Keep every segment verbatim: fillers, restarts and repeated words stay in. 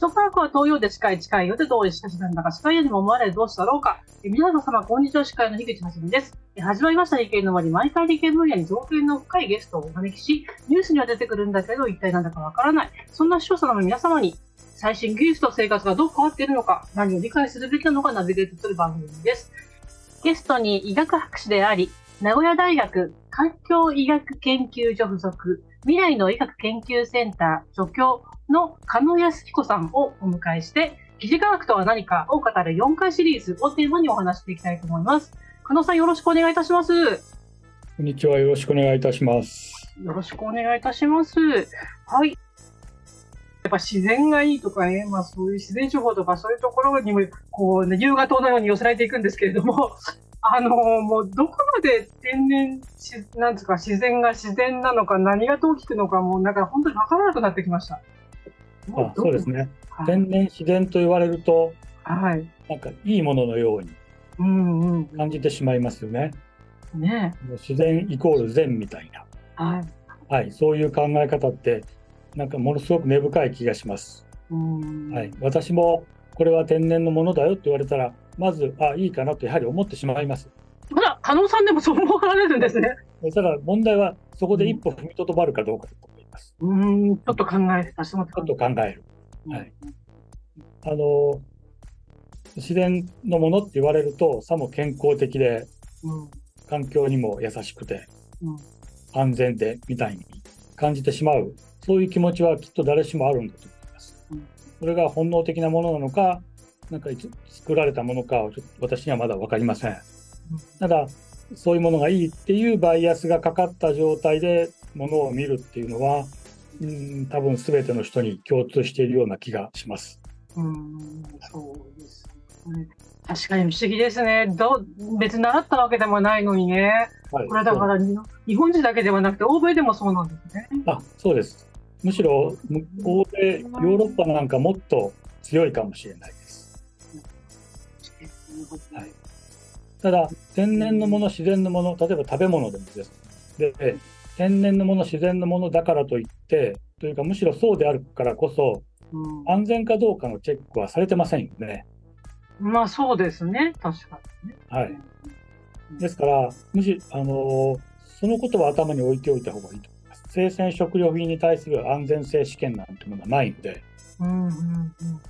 一産区は東洋で司会近いよってどういうしかしなんだか司会よりも思われるどうしたろうか。皆様こんにちは、司会の樋口はじめです。始まりました理系の森。毎回理系分野に造形の深いゲストをお招きし、ニュースには出てくるんだけど一体なんだかわからない、そんな視聴者の皆様に最新技術と生活がどう変わっているのか、何を理解するべきなのかナビゲートする番組です。ゲストに医学博士であり名古屋大学環境医学研究所附属未来の医学研究センター助教の加納康彦さんをお迎えして、疑似科学とは何かを語るよんかいシリーズをテーマにお話していきたいと思います。加納さん、よろしくお願いいたします。こんにちは、よろしくお願いいたします。よろしくお願いいたします。はい、やっぱ自然がいいとかね、まあ、そういう自然情報とかそういうところにもこう、ね、夕方のように寄せられていくんですけれども、あのー、もうどこまで天然しなんつうか自然が自然なのか、何がどう効くのか、もうなんか本当に分からなくなってきました。あ、そうですね、はい、天然自然と言われると、はい、なんかいいもののように感じてしまいますよね、うんうんね、自然イコール善みたいな、はいはい、そういう考え方ってなんかものすごく根深い気がします、うんはい、私もこれは天然のものだよって言われたらまずあいいかなとやはり思ってしまいます。まだ加納さんでもそう思われるんですね。ただ問題はそこで一歩踏みとどまるかどうかと思います、うん、ちょっと考える、ちょっと考える、はい、あの自然のものって言われるとさも健康的で、うん、環境にも優しくて、うん、安全でみたいに感じてしまう、そういう気持ちはきっと誰しもあるんだと思います、うん、それが本能的なものなのか、なんかいつ作られたものかはちょっと私にはまだ分かりません、うん、ただそういうものがいいっていうバイアスがかかった状態でものを見るっていうのは、うん、多分全ての人に共通しているような気がします。うーん、そうですね、確かに不思議ですね。ど別に習ったわけでもないのにね、はい、これだから日本人だけではなくて欧米でもそうなんですね。あ、そうです。むしろ欧米、ヨーロッパなんかもっと強いかもしれないです、はい、ただ天然のもの自然のもの、例えば食べ物でもですで天然のもの自然のものだからといってというか、むしろそうであるからこそ、うん、安全かどうかのチェックはされてませんよね。まあそうですね、確かにね、はい、ですからむし、あのー、そのことは頭に置いておいた方がいいと。生鮮食料品に対する安全性試験なんてものはないので、うんうんうん、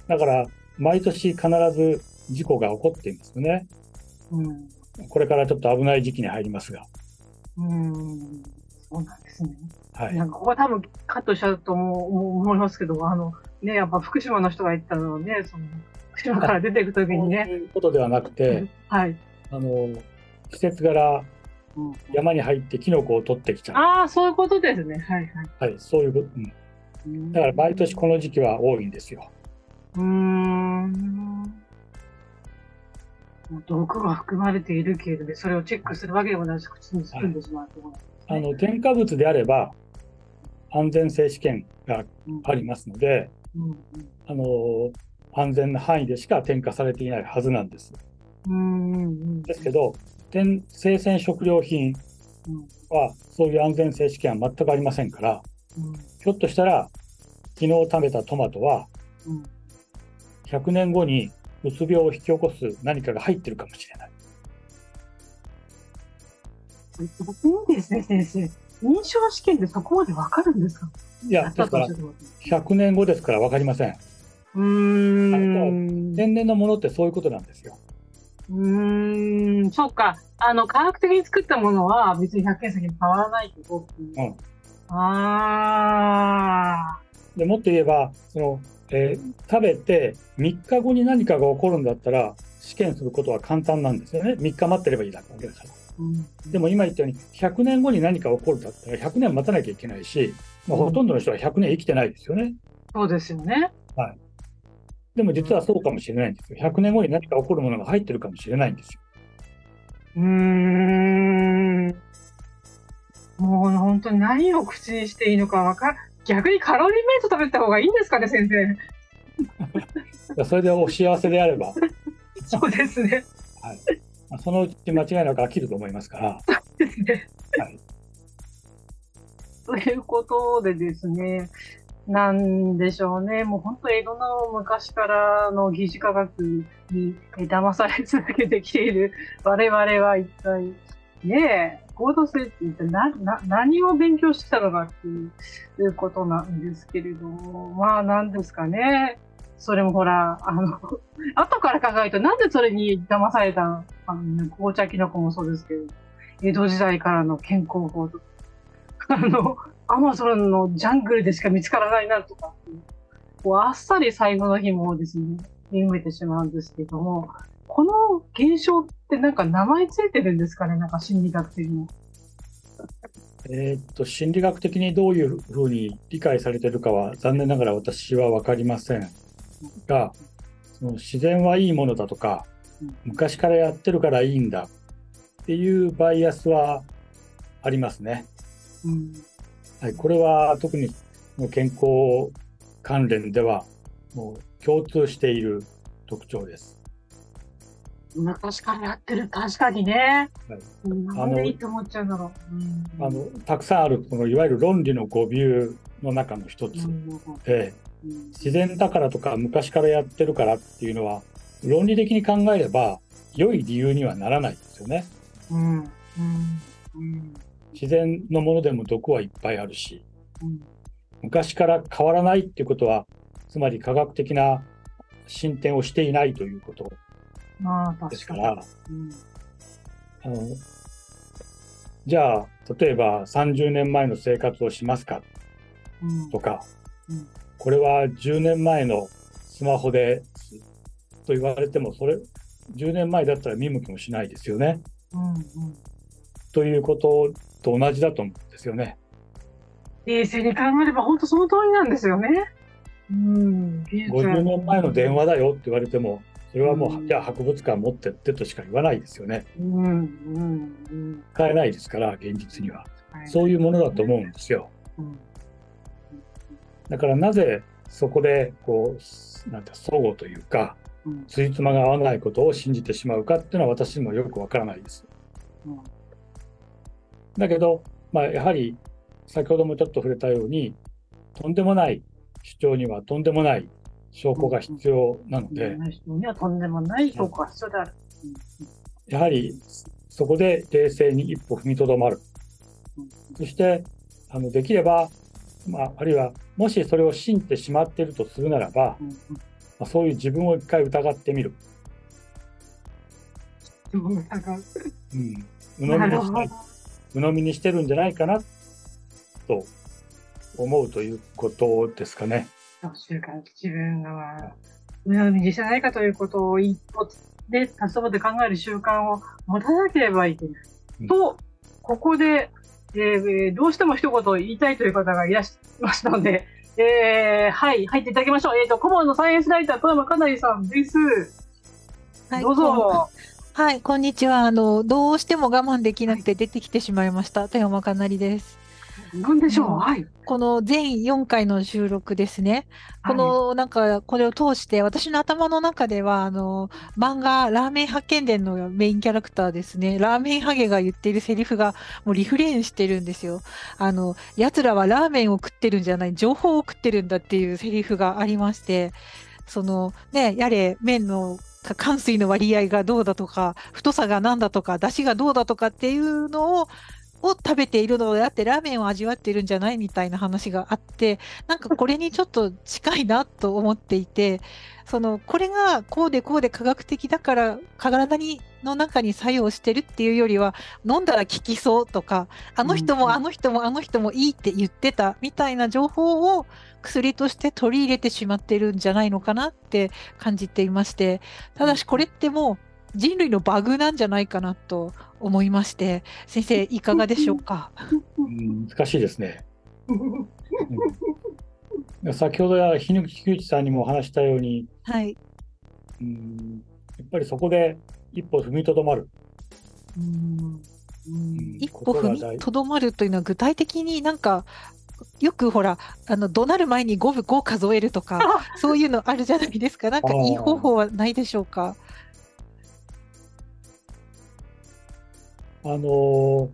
だから毎年必ず事故が起こっていますよね、うん、これからちょっと危ない時期に入りますが、うん、そうなんですね、はい、なんかここは多分カットしちゃうと思いますけど、あの、ね、やっぱ福島の人が言ったのはね、その福島から出ていくときにね、そういうことではなくて、はい、あの季節柄山に入ってキノコを取ってきちゃう、ああそういうことですね、はいはいはい、そういうこと、うん、だから毎年この時期は多いんですよ。うーん、毒が含まれているけれど、ね、それをチェックするわけでもなく口に含んでしまうと思います、ね、はい、あの添加物であれば安全性試験がありますので、うんうんうん、あの安全な範囲でしか添加されていないはずなんです、うんうんうん、ですけど生鮮食料品はそういう安全性試験は全くありませんから、うん、ひょっとしたら昨日食べたトマトはひゃくねんごにうつ病を引き起こす何かが入ってるかもしれない。いいですね先生、臨床試験でそこまで分かるんですか。いや、ですからひゃくねんごですから分かりません。うーん、天然のものってそういうことなんですよ。うーん、そうか、あの科学的に作ったものは別にひゃくえん先に変わらないけど、うん、あでもっと言えばその、えー、食べてみっかごに何かが起こるんだったら試験することは簡単なんですよね。みっか待ってればいいだけだから、うん、でも今言ったようにひゃくねんごに何か起こるだったらひゃくねん待たなきゃいけないし、まあ、ほとんどの人はひゃくねん生きてないですよね、うん、そうですよね、はい、でも実はそうかもしれないんですよ。ひゃくねんごに何か起こるものが入ってるかもしれないんですよ。うーん、もう本当に何を口にしていいのか分からん。逆にカロリーメイト食べた方がいいんですかね先生それでお幸せであればそうですね、はい、そのうち間違いなく飽きると思いますからそうですね、はい、ということでですね、なんでしょうね。もう本当江戸の昔からの疑似科学にえ騙され続けてきている我々は一体ねえ、高度成って一体なな何を勉強してたのかっていういうことなんですけれども、まあなんですかね。それもほら、あの、後から考えるとなんでそれに騙されたのか、紅茶キノコもそうですけど、江戸時代からの健康法とか、あの、アマゾンのジャングルでしか見つからないなとか、こうあっさり最後の日もですね、見埋めてしまうんですけども、この現象ってなんか名前ついてるんですかね、なんか心理学的に。えーっと、心理学的にどういうふうに理解されているかは、残念ながら私は分かりません。がその自然はいいものだとか昔からやってるからいいんだっていうバイアスはありますね、うんはい、これは特に健康関連ではもう共通している特徴です。昔からやってる、確かにね、はい、なんでいいと思っちゃうんだろう、うん、あのたくさんあるこのいわゆる論理の誤謬の中の一つ、うんええ自然だからとか昔からやってるからっていうのは論理的に考えれば良い理由にはならないですよね、うんうんうん、自然のものでも毒はいっぱいあるし、うん、昔から変わらないっていうことはつまり科学的な進展をしていないということですから、まあ確かにうん、あのじゃあ例えばさんじゅうねんまえの生活をしますか、うん、とか、うんこれはじゅうねんまえのスマホでと言われてもそれじゅうねんまえだったら見向きもしないですよね、うんうん、ということと同じだと思うんですよね。冷静に考えれば本当その通りなんですよね、うん、ごじゅうねんまえの電話だよって言われてもそれはもう、うん、じゃあ博物館持ってってとしか言わないですよね、うんうんうん、買えないですから現実には、はい、そういうものだと思うんですよ、うんだからなぜそこでこうなんて相互というかつじつまが合わないことを信じてしまうかっていうのは私もよくわからないです、うん、だけど、まあ、やはり先ほどもちょっと触れたようにとんでもない主張にはとんでもない証拠が必要なので、うんうん、人にはとんでもない証拠が必要である、うん、やはりそこで冷静に一歩踏みとどまる、うん、そしてあのできればまあ、あるいはもしそれを信じてしまっているとするならば、うんうんまあ、そういう自分を一回疑ってみる、うん、鵜呑みにして、鵜呑みにしてるんじゃないかなと思うということですかね。自分が鵜呑みにしてないかということを一歩で立ち止まって考える習慣を持たなければいけない、うん、とここでえー、どうしても一言言いたいという方がいらっしゃいましたので、えー、はい、入っていただきましょう。えっ、ー、と、顧問のサイエンスライター、外山かなりさんです。はい、どうぞ。はい、こんにちは。あの、どうしても我慢できなくて出てきてしまいました。はい、外山かなりです。なんでしょう、はい、この全よんかいの収録ですね、このなんかこれを通して私の頭の中ではあの漫画ラーメン発見伝のメインキャラクターですね、ラーメンハゲが言ってるセリフがもうリフレインしてるんですよ。あの奴らはラーメンを食ってるんじゃない、情報を食ってるんだっていうセリフがありまして、そのねやれ麺の乾水の割合がどうだとか太さがなんだとか出汁がどうだとかっていうのをを食べているのであってラーメンを味わっているんじゃないみたいな話があって、なんかこれにちょっと近いなと思っていて、そのこれがこうでこうで科学的だから体にの中に作用してるっていうよりは飲んだら効きそうとかあの人もあの人もあの人もいいって言ってたみたいな情報を薬として取り入れてしまってるんじゃないのかなって感じていまして、ただしこれってもう人類のバグなんじゃないかなと思いまして、先生いかがでしょうか。うん難しいですね、うん、先ほど日野木久一さんにもお話したように、はい、うんやっぱりそこで一歩踏みとどまる、うんうん、一歩踏みとどまるというのは具体的になんかよくほらあの怒鳴る前に 5, 5数えるとかそういうのあるじゃないですか。なんかいい方法はないでしょうか。あのー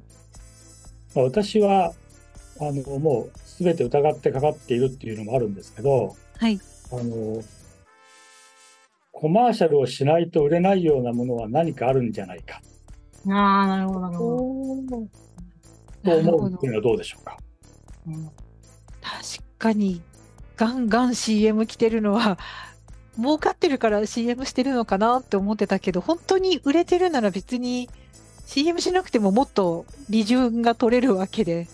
まあ、私はあのもう全て疑ってかかっているっていうのもあるんですけど、はい、あのコマーシャルをしないと売れないようなものは何かあるんじゃないか。ああ、なるほどなるほど。と思うっていうのはどうでしょうか。うん、確かにガンガン シーエム 来てるのは儲かってるから シーエム してるのかなって思ってたけど、本当に売れてるなら別に シーエム しなくてももっと利潤が取れるわけで、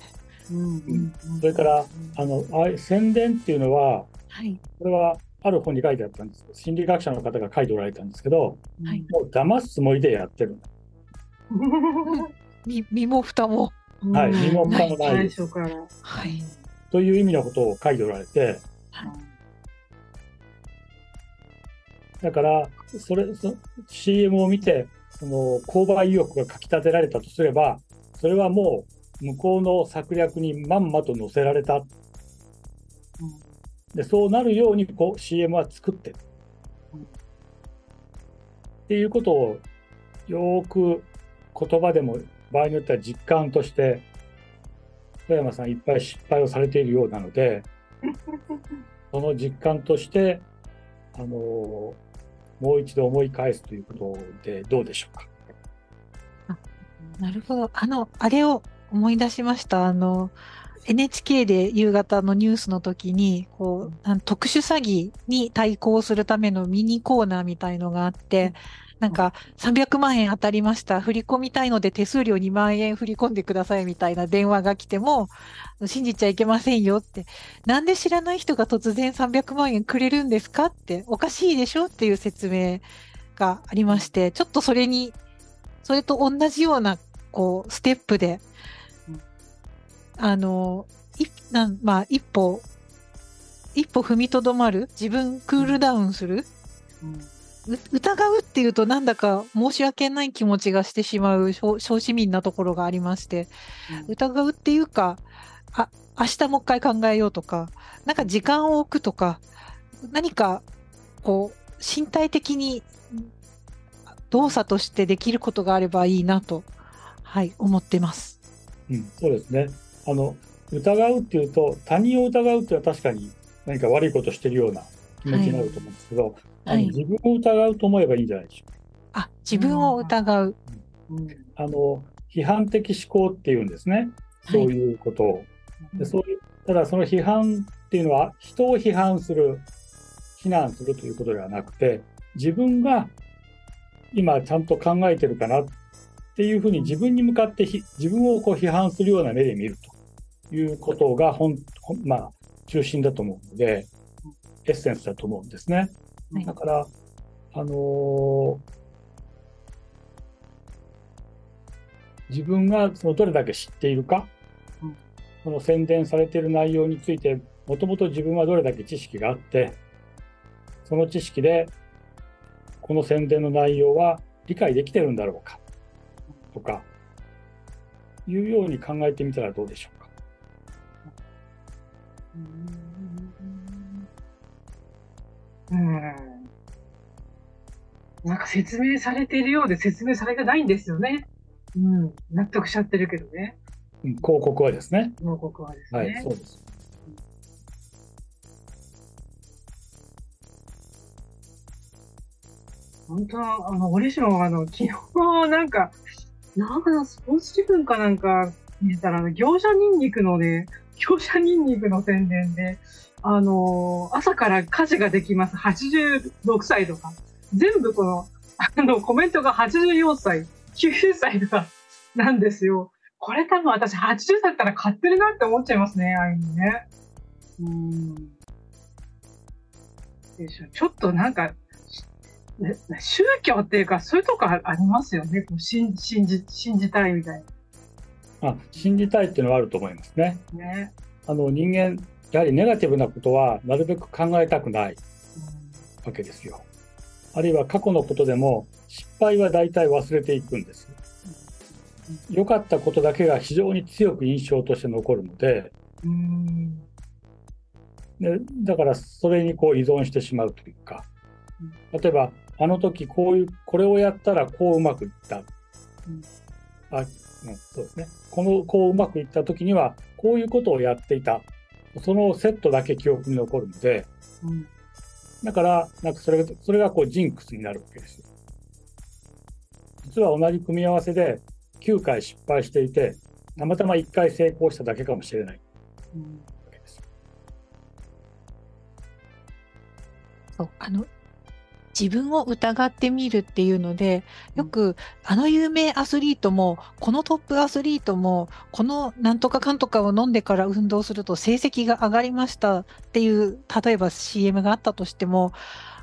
うん、それからあの宣伝っていうのは、はい、これはある本に書いてあったんです。心理学者の方が書いておられたんですけど、はい、もう騙すつもりでやってる身, 身も蓋も、はい、身も蓋もないです、はい、という意味のことを書いておられて、はい、だからそれそ シーエム を見てその購買意欲がかきたてられたとすれば、それはもう向こうの策略にまんまと乗せられた、うん、でそうなるようにこう シーエム は作ってる、うん、っていうことをよく言葉でも場合によっては実感として、小山さんいっぱい失敗をされているようなのでその実感としてあのもう一度思い返すということでどうでしょうか。あ、なるほど。あのあれを思い出しました。あの エヌエイチケー で夕方のニュースの時にこうあの特殊詐欺に対抗するためのミニコーナーみたいのがあって、うんなんかさんびゃくまんえん当たりました、振り込みたいので手数料にまんえん振り込んでくださいみたいな電話が来ても信じちゃいけませんよって、なんで知らない人が突然さんびゃくまんえんくれるんですかっておかしいでしょっていう説明がありまして、ちょっとそれにそれと同じようなこうステップであのいなん、まあ、一歩一歩踏みとどまる、自分クールダウンする、うんうん、疑うっていうとなんだか申し訳ない気持ちがしてしまう小市民なところがありまして、うん、疑うっていうか、あ、明日もう一回考えようとか、なんか時間を置くとか、何かこう身体的に動作としてできることがあればいいなと、はい、思ってます、うん、そうですね。あの疑うっていうと他人を疑うっていうのは確かに何か悪いことしてるような気持ちになると思うんですけど、はいあのはい、自分を疑うと思えばいいんじゃないでしょうか。あ、自分を疑う、うん、あの批判的思考っていうんですね、そういうことを、はい、でそういうただその批判っていうのは人を批判する非難するということではなくて、自分が今ちゃんと考えてるかなっていうふうに自分に向かってひ自分をこう批判するような目で見るということが本、まあ、中心だと思うので、エッセンスだと思うんですね。だから、あのー、自分がそのどれだけ知っているか、うん、その宣伝されている内容についてもともと自分はどれだけ知識があって、その知識でこの宣伝の内容は理解できてるんだろうかとかいうように考えてみたらどうでしょうか。うんうん、なんか説明されているようで説明されてないんですよね、うん、納得しちゃってるけどね、うん、広告はですね広告はですね、はい、そうです、うん、本当はあの俺しもあの昨日なんかなんかスポーツ新聞かなんか見たら業者ニンニクのね業者ニンニクの宣伝であのー、朝から家事ができますはちじゅうろくさいとか全部この、 あのコメントがはちじゅうよんさいきゅうじゅっさいとかなんですよ。これ多分私はちじゅうだったら買ってるなって思っちゃいますね、ああいうのね。うーんでしょ。ちょっとなんか宗教っていうかそういうとこありますよね、こう信じ、信じたいみたいな。あ、信じたいっていうのはあると思いますね。ね、あの人間やはりネガティブなことはなるべく考えたくないわけですよ。あるいは過去のことでも失敗は大体忘れていくんです。良かったことだけが非常に強く印象として残るので、うんでだからそれにこう依存してしまうというか、例えばあの時こういうこれをやったらこううまくいった、うんあうんそうですね、このこううまくいった時にはこういうことをやっていたそのセットだけ記憶に残るので、うん、だからなんかそれ、それがこうジンクスになるわけですよ。実は同じ組み合わせできゅうかい失敗していて、たまたまいっかい成功しただけかもしれない、うん、わけです。そう、あの自分を疑ってみるっていうので、よくあの有名アスリートもこのトップアスリートもこのなんとかかんとかを飲んでから運動すると成績が上がりましたっていう、例えば シーエム があったとしても、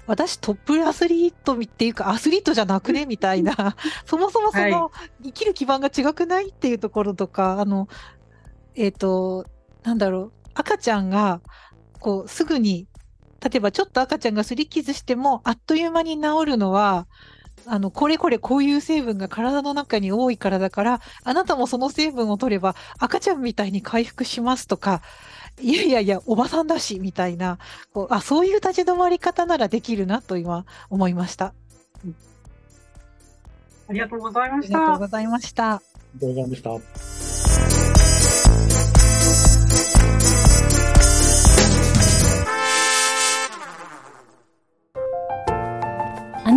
私トップアスリートっていうかアスリートじゃなくねみたいなそもそもその生きる基盤が違くないっていうところとか、はい、あのえっとなんだろう、赤ちゃんがこうすぐに、例えばちょっと赤ちゃんが擦り傷してもあっという間に治るのは、あのこれこれこういう成分が体の中に多いからだから、あなたもその成分を取れば赤ちゃんみたいに回復しますとか、いやいやいやおばさんだしみたいな、こうあそういう立ち止まり方ならできるなと今思いました、うん、ありがとうございました。ありがとうございました。ありがとうございました。あ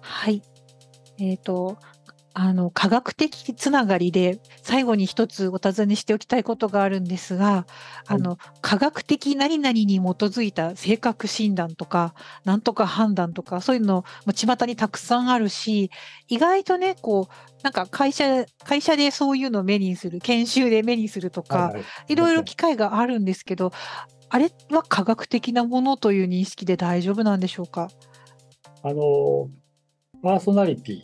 はい、えーと、あの科学的つながりで最後に一つお尋ねしておきたいことがあるんですが、あの、はい、科学的何々に基づいた性格診断とかなんとか判断とか、そういうのも巷にたくさんあるし、意外とねこうなんか会社、会社でそういうのを目にする、研修で目にするとか、はいはい、いろいろ機会があるんですけど、あれは科学的なものという認識で大丈夫なんでしょうか？あのパーソナリティ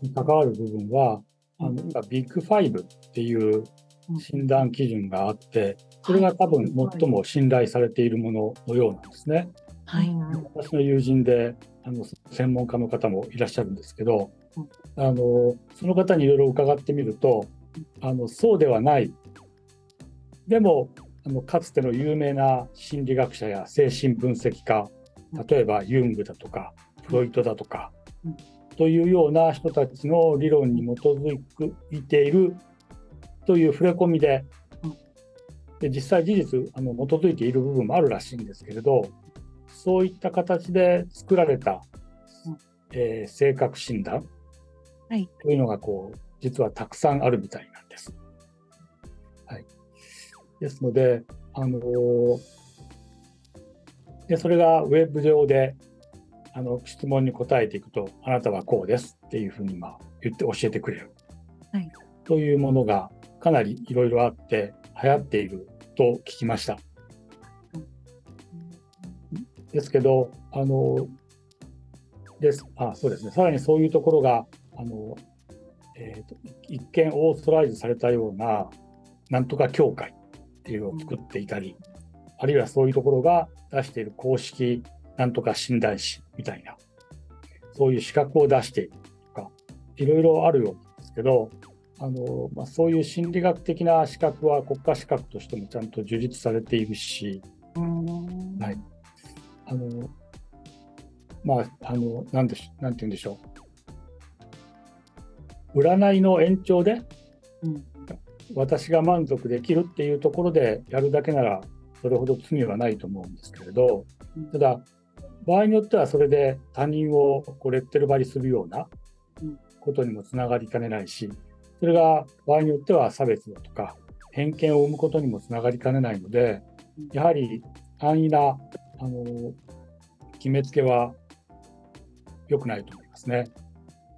に関わる部分は、はい、あの今ビッグファイブっていう診断基準があって、それが多分最も信頼されているもののようなんですね。はい、私の友人であの専門家の方もいらっしゃるんですけど、あのその方にいろいろ伺ってみると、あのそうではない。でもあのかつての有名な心理学者や精神分析家、例えばユングだとかフロイトだとか、というような人たちの理論に基づいているという触れ込み で, で実際事実あの基づいている部分もあるらしいんですけれど、そういった形で作られた、えー、性格診断というのがこう実はたくさんあるみたいなんです、はい、ですので、あのー、でそれがウェブ上であの質問に答えていくと、あなたはこうですっていうふうにまあ言って教えてくれる、はい、というものがかなりいろいろあって流行っていると聞きました。ですけど、あのですあそうですね、さらにそういうところがあの、えー、と一見オーストライズされたようななんとか協会っていうのを作っていたり、うん、あるいはそういうところが出している公式なんとか診断士みたいな、そういう資格を出しているとか、いろいろあるようなんですけど、あの、まあ、そういう心理学的な資格は国家資格としてもちゃんと充実されているし、はい、あの、まあ、あの、なんでし、なんて言うんでしょう。占いの延長で、うん、私が満足できるっていうところでやるだけなら、それほど罪はないと思うんですけれど、ただ、場合によってはそれで他人をこうレッテル貼りするようなことにもつながりかねないし、それが場合によっては差別だとか偏見を生むことにもつながりかねないので、やはり安易なあの決めつけは良くないと思いますね。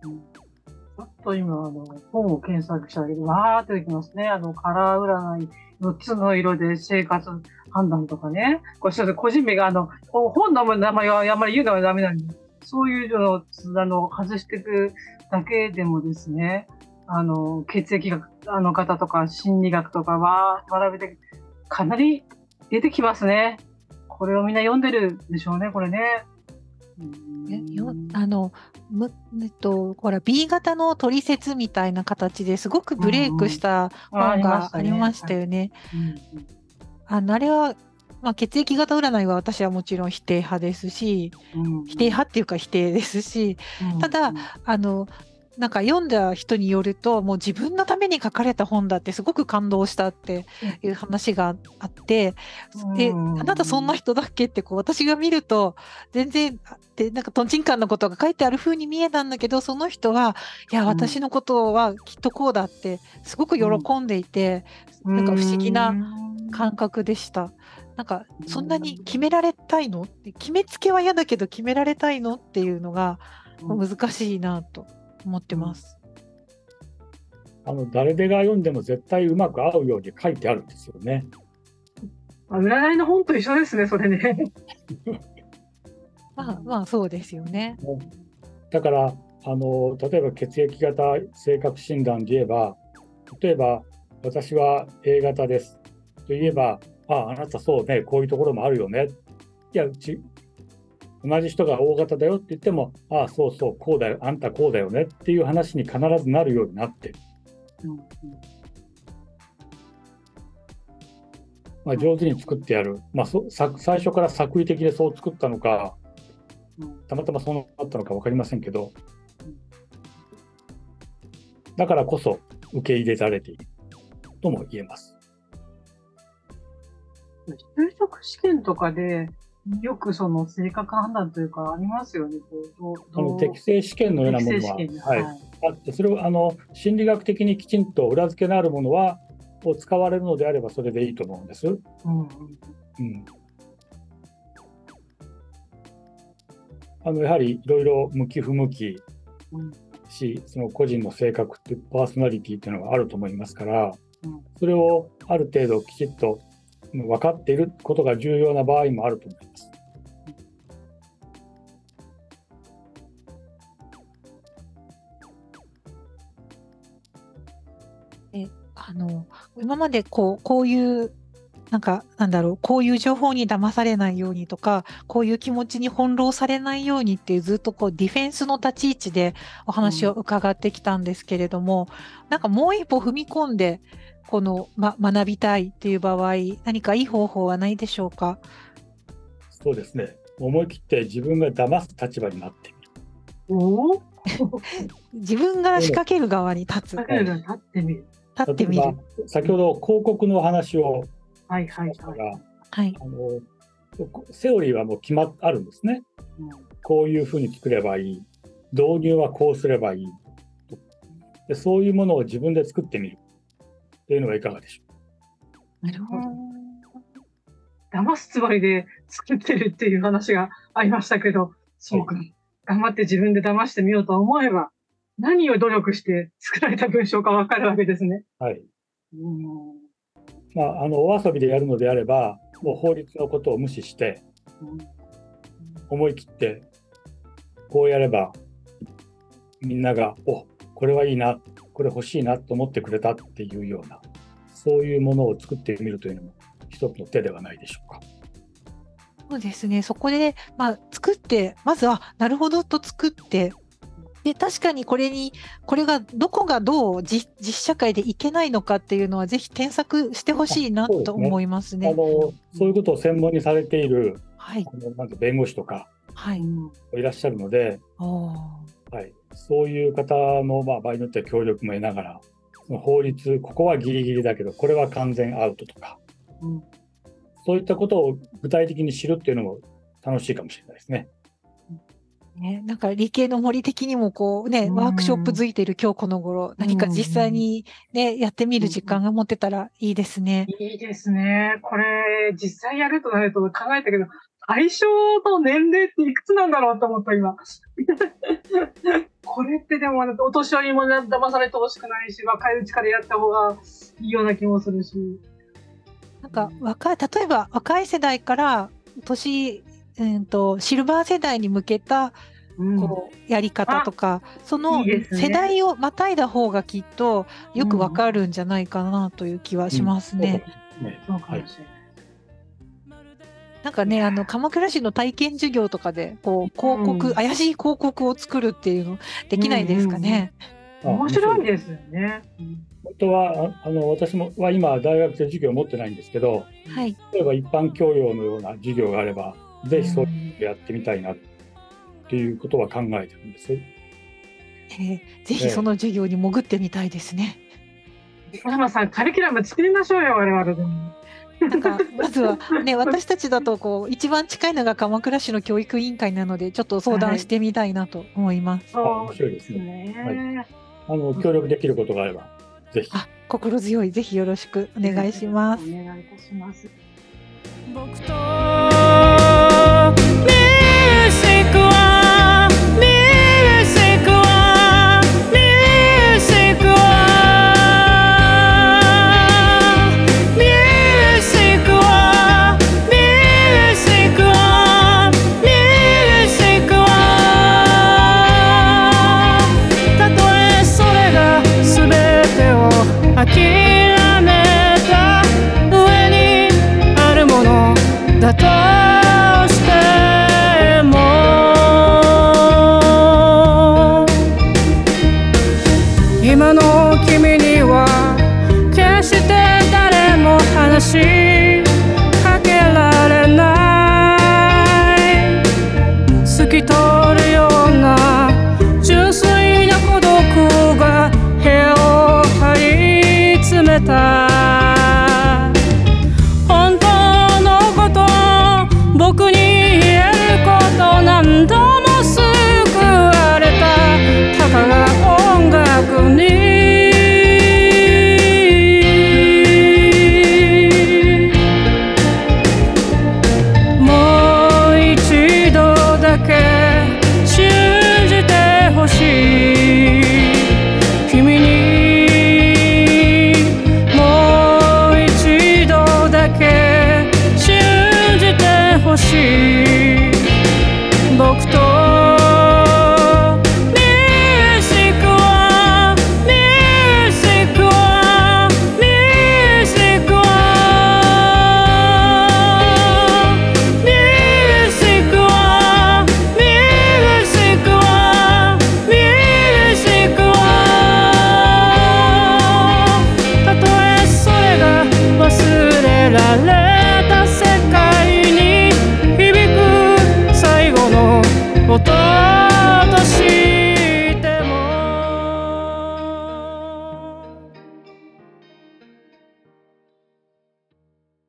ちょっと今あの本を検索したらわーって出てきますね。あのカラー占いむっつの色で生活判断とかね、これちょっと個人名があの本の名前はあんまり言うのはダメなんで、そういうのをあの外していくだけでもですね、あの血液学の方とか心理学とかは学べてかなり出てきますね。これをみんな読んでるでしょうね、これね。あの、えっと、ほら B 型のトリセツみたいな形ですごくブレイクした本がありましたよね。あれは、まあ、血液型占いは私はもちろん否定派ですし、うんうん、否定派っていうか否定ですし、うんうん、ただあのなんか読んだ人によるともう自分のために書かれた本だってすごく感動したっていう話があって、うん、であなたそんな人だっけってこう私が見ると全然でなんかトンチンカンのことが書いてある風に見えたんだけど、その人はいや私のことはきっとこうだってすごく喜んでいて、うん、なんか不思議な感覚でした。なんかそんなに決められたいのって決めつけは嫌だけど決められたいのっていうのが難しいなと思ってます。あの誰でが読んでも絶対うまく合うように書いてあるんですよね。占いの本と一緒ですね、それね。まあまあそうですよね。だからあの例えば血液型性格診断で言えば、例えば私は A 型ですと言えば、あ, あなたそうね、こういうところもあるよね、いやうち同じ人が O 型だよって言っても、ああそうそうこうだよ、あんたこうだよねっていう話に必ずなるようになってる、うんうん、まあ、上手に作ってやる、まあ、そ最初から作為的でそう作ったのかたまたまそうなったのか分かりませんけど、だからこそ受け入れられているとも言えます。就職試験とかでよくその性格判断というかありますよね。どうどうあの適性試験のようなものは、はいはい、あってそれをあの心理学的にきちんと裏付けのあるものはを使われるのであればそれでいいと思うんです、うんうんうん、あのやはりいろいろ向き不向きし、うん、その個人の性格ってパーソナリティっていうのがあると思いますから、うん、それをある程度きちっと分かっていることが重要な場合もあると思います。えあの今までこう、こういうなんかなんだろう、こういう情報に騙されないようにとかこういう気持ちに翻弄されないようにっていうずっとこうディフェンスの立ち位置でお話を伺ってきたんですけれども、うん、なんかもう一歩踏み込んでこの、ま、学びたいという場合何かいい方法はないでしょうか。そうですね、思い切って自分が騙す立場になっている、お自分が仕掛ける側に立つ、立ってみる、立ってみる。先ほど広告の話をはいはいはいはい、あのセオリーはもう決まっあるんですね、うん、こういうふうに作ればいい、導入はこうすればいいと、でそういうものを自分で作ってみるというのはいかがでしょう。なるほど、騙すつもりで作ってるっていう話がありましたけど、そうか、はい、頑張って自分で騙してみようと思えば何を努力して作られた文章か分かるわけですね。はい、うんまあ、あのお遊びでやるのであればもう法律のことを無視して思い切ってこうやればみんながおこれはいいなこれ欲しいなと思ってくれたっていうようなそういうものを作ってみるというのも一つの手ではないでしょうか。そうですね、そこで、まあ、作ってまずはなるほどと作ってで確かにこれにこれがどこがどう 実, 実社会でいけないのかっていうのはぜひ添削してほしいなと思いますね。あ、そうですね。あのそういうことを専門にされている、はい、このなんか弁護士とか、はい、いらっしゃるので、はい、そういう方の、まあ、場合によっては協力も得ながらその法律ここはギリギリだけどこれは完全アウトとか、うん、そういったことを具体的に知るっていうのも楽しいかもしれないですね。ね、なんか理系の森的にもこう、ねうん、ワークショップづいている今日この頃何か実際に、ねうん、やってみる時間が持てたらいいですね。いいですね。これ実際やるとなると考えたけど対象と年齢っていくつなんだろうと思った今これってでもお年寄りも騙されてほしくないし若いうちからやった方がいいような気もするし、なんか若い例えば若い世代から年えー、とシルバー世代に向けたうん、こうやり方あ、とか、そいいのです世ね。代をまたいだ方がきっとうよくわん、かるんじゃないかなという気はうしん、ますそうね。ですね。そうかはもい。しれない。なんかいね、やあの、鎌倉市の体験授業とかで、こう、う広告、ん、怪しい広告を作るっていうの、でうきないんですうかんうん。ね。あ、面面白白いいでです。すよね。うん、本当は、ああの、私もは今、大学で授業を持ってないんですけど、はい。例えば一般教養のような授業があれば、ぜうひそういんうのやってみたいなっていうことは考えてるんです。えーぜひそええ、の授業に潜ってみたいですね。小山さん、カリキュラム作りましょうよ、我々でも。なんか、まずはね、私たちだと、こう、一番近いのが鎌倉市の教育委員会なので、ちょっと相は談しい。てみたいなと思います。あ、面そう白いでですすね。はい。ね。あの、う協力ん、できることがあれば、ぜひ。あ、心強い。ぜひよろしくおよろ願いししくまおす。願いいたします。僕と